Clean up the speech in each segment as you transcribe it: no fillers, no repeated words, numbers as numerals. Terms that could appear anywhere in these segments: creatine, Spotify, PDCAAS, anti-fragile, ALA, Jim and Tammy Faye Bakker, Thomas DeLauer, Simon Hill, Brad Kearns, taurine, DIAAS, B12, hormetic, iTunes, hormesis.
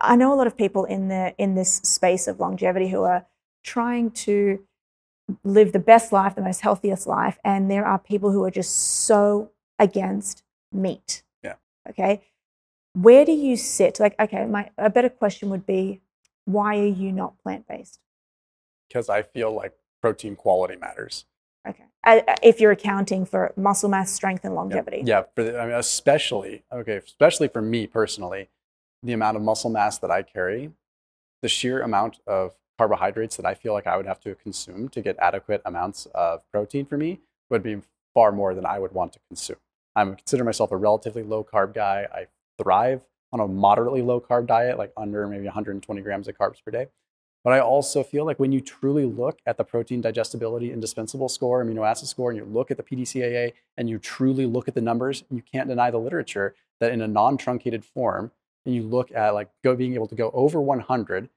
I know a lot of people in this space of longevity who are trying to live the best life, the most healthiest life, and there are people who are just so against meat. Yeah. Okay. Where do you sit? Like, okay, a better question would be, why are you not plant-based? Because I feel like protein quality matters. Okay. If you're accounting for muscle mass, strength, and longevity. Yeah. Especially for me personally, the amount of muscle mass that I carry, the sheer amount of carbohydrates that I feel like I would have to consume to get adequate amounts of protein for me would be far more than I would want to consume. I consider myself a relatively low-carb guy. I thrive on a moderately low-carb diet, like under maybe 120 grams of carbs per day. But I also feel like when you truly look at the protein digestibility indispensable score, amino acid score, and you look at the PDCAA, and you truly look at the numbers, you can't deny the literature that in a non-truncated form, and you look at being able to go over 100,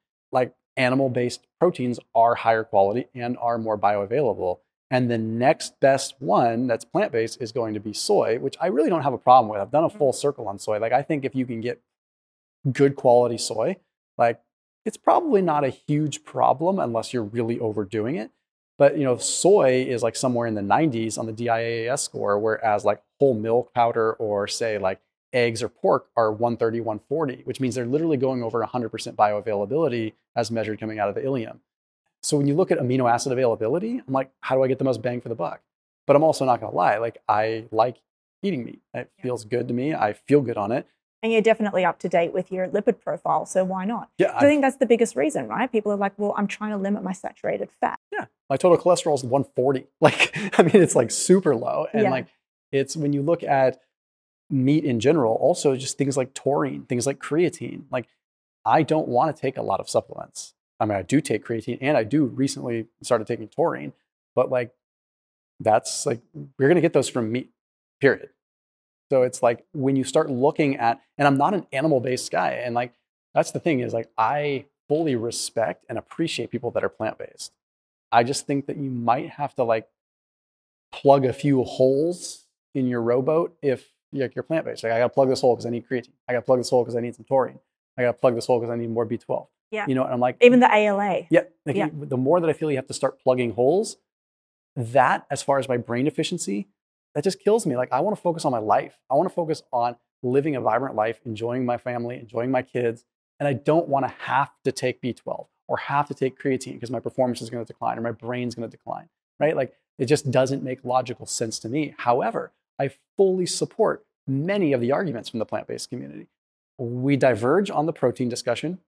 animal-based proteins are higher quality and are more bioavailable. And the next best one that's plant-based is going to be soy, which I really don't have a problem with. I've done a full circle on soy. I think if you can get good quality soy, it's probably not a huge problem unless you're really overdoing it. But, soy is somewhere in the 90s on the DIAAS score, whereas whole milk powder or say eggs or pork are 130, 140, which means they're literally going over 100% bioavailability as measured coming out of the ileum. So when you look at amino acid availability, I'm how do I get the most bang for the buck? But I'm also not going to lie. I like eating meat. It feels good to me. I feel good on it. And you're definitely up to date with your lipid profile, so why not? Yeah, I think that's the biggest reason, right? People are I'm trying to limit my saturated fat. Yeah, my total cholesterol is 140. It's super low. And it's when you look at meat in general, also just things like taurine, things like creatine. I don't want to take a lot of supplements. I do take creatine, and I do recently started taking taurine, but that's we're going to get those from meat, period. So it's when you start looking at, and I'm not an animal-based guy, and that's the thing is I fully respect and appreciate people that are plant-based. I just think that you might have to plug a few holes in your rowboat if you're plant-based. I got to plug this hole because I need creatine. I got to plug this hole because I need some taurine. I got to plug this hole because I need more B12. Yeah. And I'm even the ALA. Yeah. The more that I feel you have to start plugging holes, that as far as my brain efficiency, that just kills me. I want to focus on my life. I want to focus on living a vibrant life, enjoying my family, enjoying my kids. And I don't want to have to take B12 or have to take creatine because my performance is going to decline or my brain's going to decline, right? It just doesn't make logical sense to me. However, I fully support many of the arguments from the plant-based community. We diverge on the protein discussion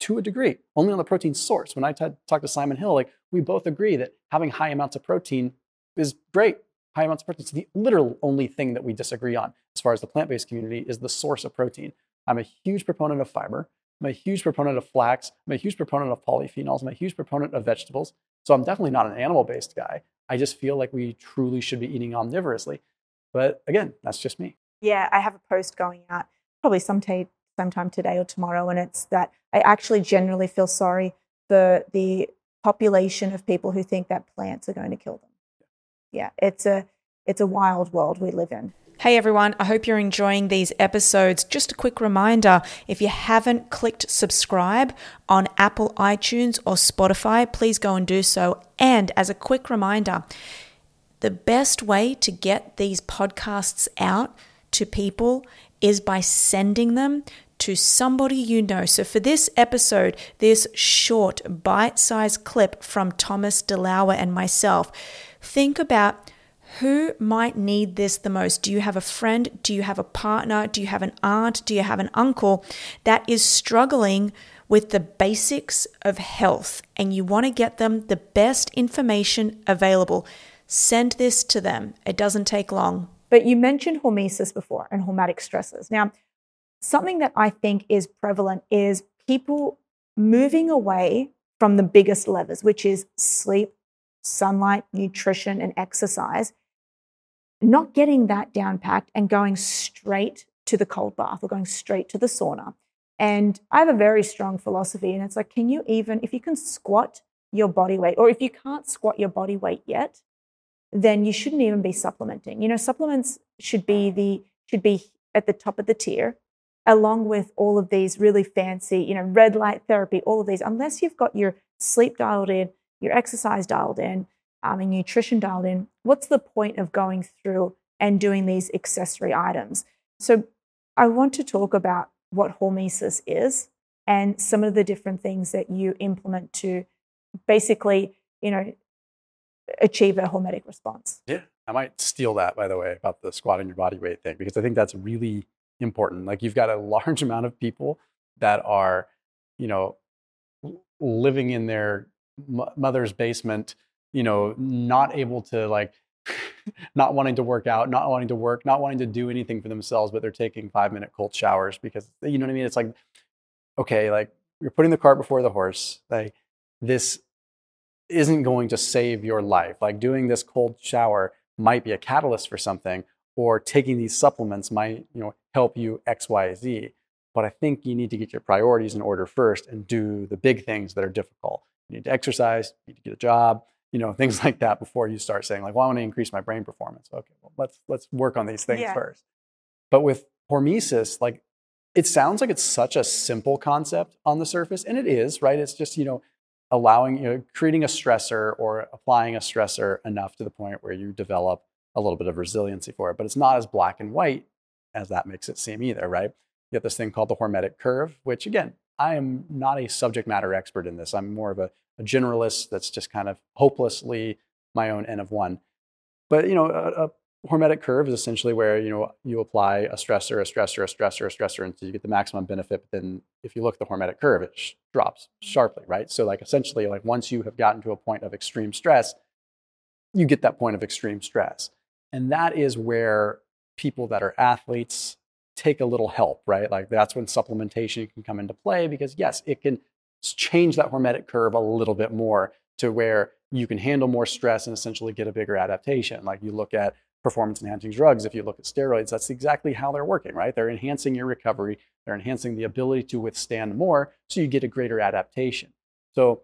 to a degree, only on the protein source. When I talked to Simon Hill, we both agree that having high amounts of protein is great. High amounts of protein is the literal only thing that we disagree on as far as the plant-based community is the source of protein. I'm a huge proponent of fiber. I'm a huge proponent of flax. I'm a huge proponent of polyphenols. I'm a huge proponent of vegetables. So I'm definitely not an animal-based guy. I just feel like we truly should be eating omnivorously. But again, that's just me. Yeah, I have a post going out probably sometime today or tomorrow, and it's that I actually generally feel sorry for the population of people who think that plants are going to kill them. Yeah, it's a wild world we live in. Hey everyone, I hope you're enjoying these episodes. Just a quick reminder, if you haven't clicked subscribe on Apple, iTunes or Spotify, please go and do so. And as a quick reminder, the best way to get these podcasts out to people is by sending them to somebody you know. So for this episode, this short bite-sized clip from Thomas DeLauer and myself, think about who might need this the most. Do you have a friend? Do you have a partner? Do you have an aunt? Do you have an uncle that is struggling with the basics of health and you want to get them the best information available? Send this to them. It doesn't take long. But you mentioned hormesis before and hormetic stresses. Now, something that I think is prevalent is people moving away from the biggest levers, which is sleep, sunlight, nutrition, and exercise, not getting that down packed and going straight to the cold bath or going straight to the sauna. And I have a very strong philosophy, and it's can you even, if you can squat your body weight, or if you can't squat your body weight yet, then you shouldn't even be supplementing. Supplements should be at the top of the tier along with all of these really fancy, red light therapy, all of these, unless you've got your sleep dialed in, your exercise dialed in, and nutrition dialed in, what's the point of going through and doing these accessory items? So I want to talk about what hormesis is and some of the different things that you implement to basically, achieve a hormetic response. Yeah. I might steal that, by the way, about the squatting your body weight thing, because I think that's really important. Like, you've got a large amount of people that are, living in their mother's basement, not able to, like, not wanting to work out, not wanting to work, not wanting to do anything for themselves, but they're taking 5-minute cold showers because, you know what I mean? It's like, okay, like, you're putting the cart before the horse. Like, this isn't going to save your life. Like, doing this cold shower might be a catalyst for something, or taking these supplements might, help you X, Y, Z. But I think you need to get your priorities in order first and do the big things that are difficult. You need to exercise, you need to get a job, things like that before you start saying, like, well, I want to increase my brain performance. Okay, well, let's work on these things first. But with hormesis, like, it sounds like it's such a simple concept on the surface, and it is, right? It's just, allowing, creating a stressor or applying a stressor enough to the point where you develop a little bit of resiliency for it. But it's not as black and white as that makes it seem either, right? You have this thing called the hormetic curve, which, again, I am not a subject matter expert in this. I'm more of a generalist that's just kind of hopelessly my own N of one. But, a hormetic curve is essentially where, you apply a stressor until you get the maximum benefit. But then if you look at the hormetic curve, it drops sharply, right? So, like, essentially, like, once you have gotten to a point of extreme stress, you get that point of extreme stress. And that is where people that are athletes take a little help, right? Like, that's when supplementation can come into play, because yes, it can change that hormetic curve a little bit more to where you can handle more stress and essentially get a bigger adaptation. Like, you look at performance enhancing drugs, if you look at steroids, that's exactly how they're working, right? They're enhancing your recovery, they're enhancing the ability to withstand more, so you get a greater adaptation. So,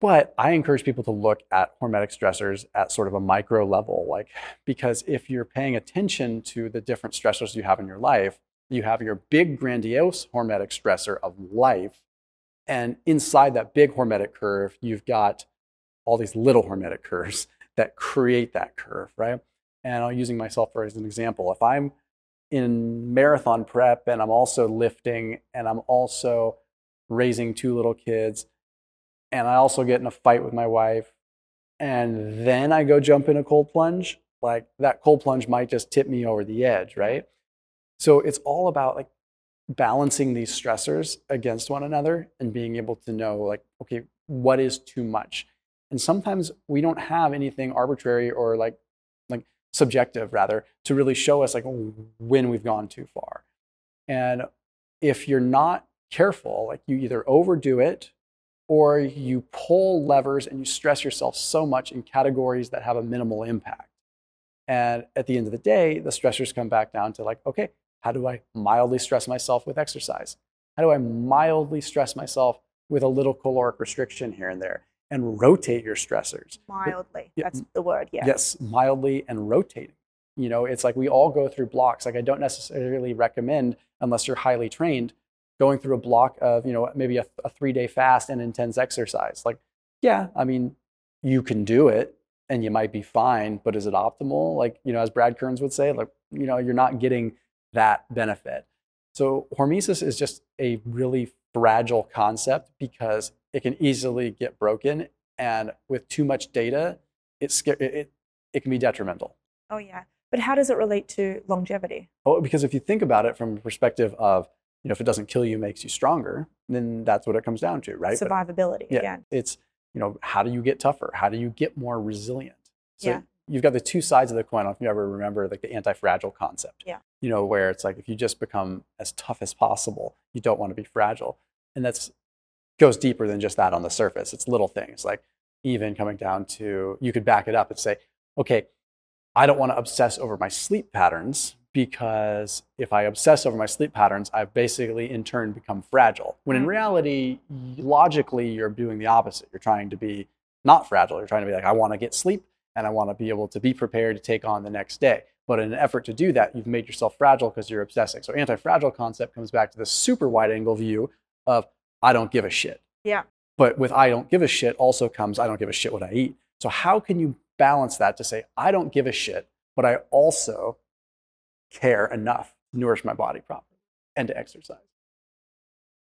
but I encourage people to look at hormetic stressors at sort of a micro level, like, because if you're paying attention to the different stressors you have in your life, you have your big grandiose hormetic stressor of life, and inside that big hormetic curve, you've got all these little hormetic curves that create that curve, right? And I'm using myself as an example. If I'm in marathon prep and I'm also lifting and I'm also raising two little kids and I also get in a fight with my wife and then I go jump in a cold plunge, like, that cold plunge might just tip me over the edge, right? So it's all about, like, balancing these stressors against one another and being able to know, like, okay, what is too much? And sometimes we don't have anything arbitrary or like subjective rather to really show us, like, when we've gone too far. And if you're not careful, like, you either overdo it or you pull levers and you stress yourself so much in categories that have a minimal impact. And at the end of the day, the stressors come back down to, like, okay, how do I mildly stress myself with exercise? How do I mildly stress myself with a little caloric restriction here and there? And rotate your stressors. Mildly, that's the word, yeah. Yes, mildly and rotating. It's like we all go through blocks. Like, I don't necessarily recommend, unless you're highly trained, going through a block of, maybe a 3-day fast and intense exercise. Like, yeah, I mean, you can do it and you might be fine, but is it optimal? Like, as Brad Kearns would say, like, you're not getting that benefit. So hormesis is just a really fragile concept because it can easily get broken, and with too much data, it can be detrimental. Oh yeah, but how does it relate to longevity? Oh, because if you think about it from a perspective of, if it doesn't kill you, makes you stronger, then that's what it comes down to, right? Survivability. But, yeah, again. It's how do you get tougher? How do you get more resilient? So you've got the two sides of the coin. I don't know if you ever remember, like, the anti-fragile concept. Yeah. Where it's like, if you just become as tough as possible, you don't want to be fragile, and that's goes deeper than just that on the surface. It's little things, like, even coming down to, you could back it up and say, okay, I don't want to obsess over my sleep patterns, because if I obsess over my sleep patterns, I've basically in turn become fragile. When in reality, logically, you're doing the opposite. You're trying to be not fragile. You're trying to be like, I want to get sleep and I want to be able to be prepared to take on the next day. But in an effort to do that, you've made yourself fragile because you're obsessing. So anti-fragile concept comes back to the super wide angle view of I don't give a shit. Yeah. But with I don't give a shit also comes I don't give a shit what I eat. So how can you balance that to say I don't give a shit, but I also care enough to nourish my body properly and to exercise?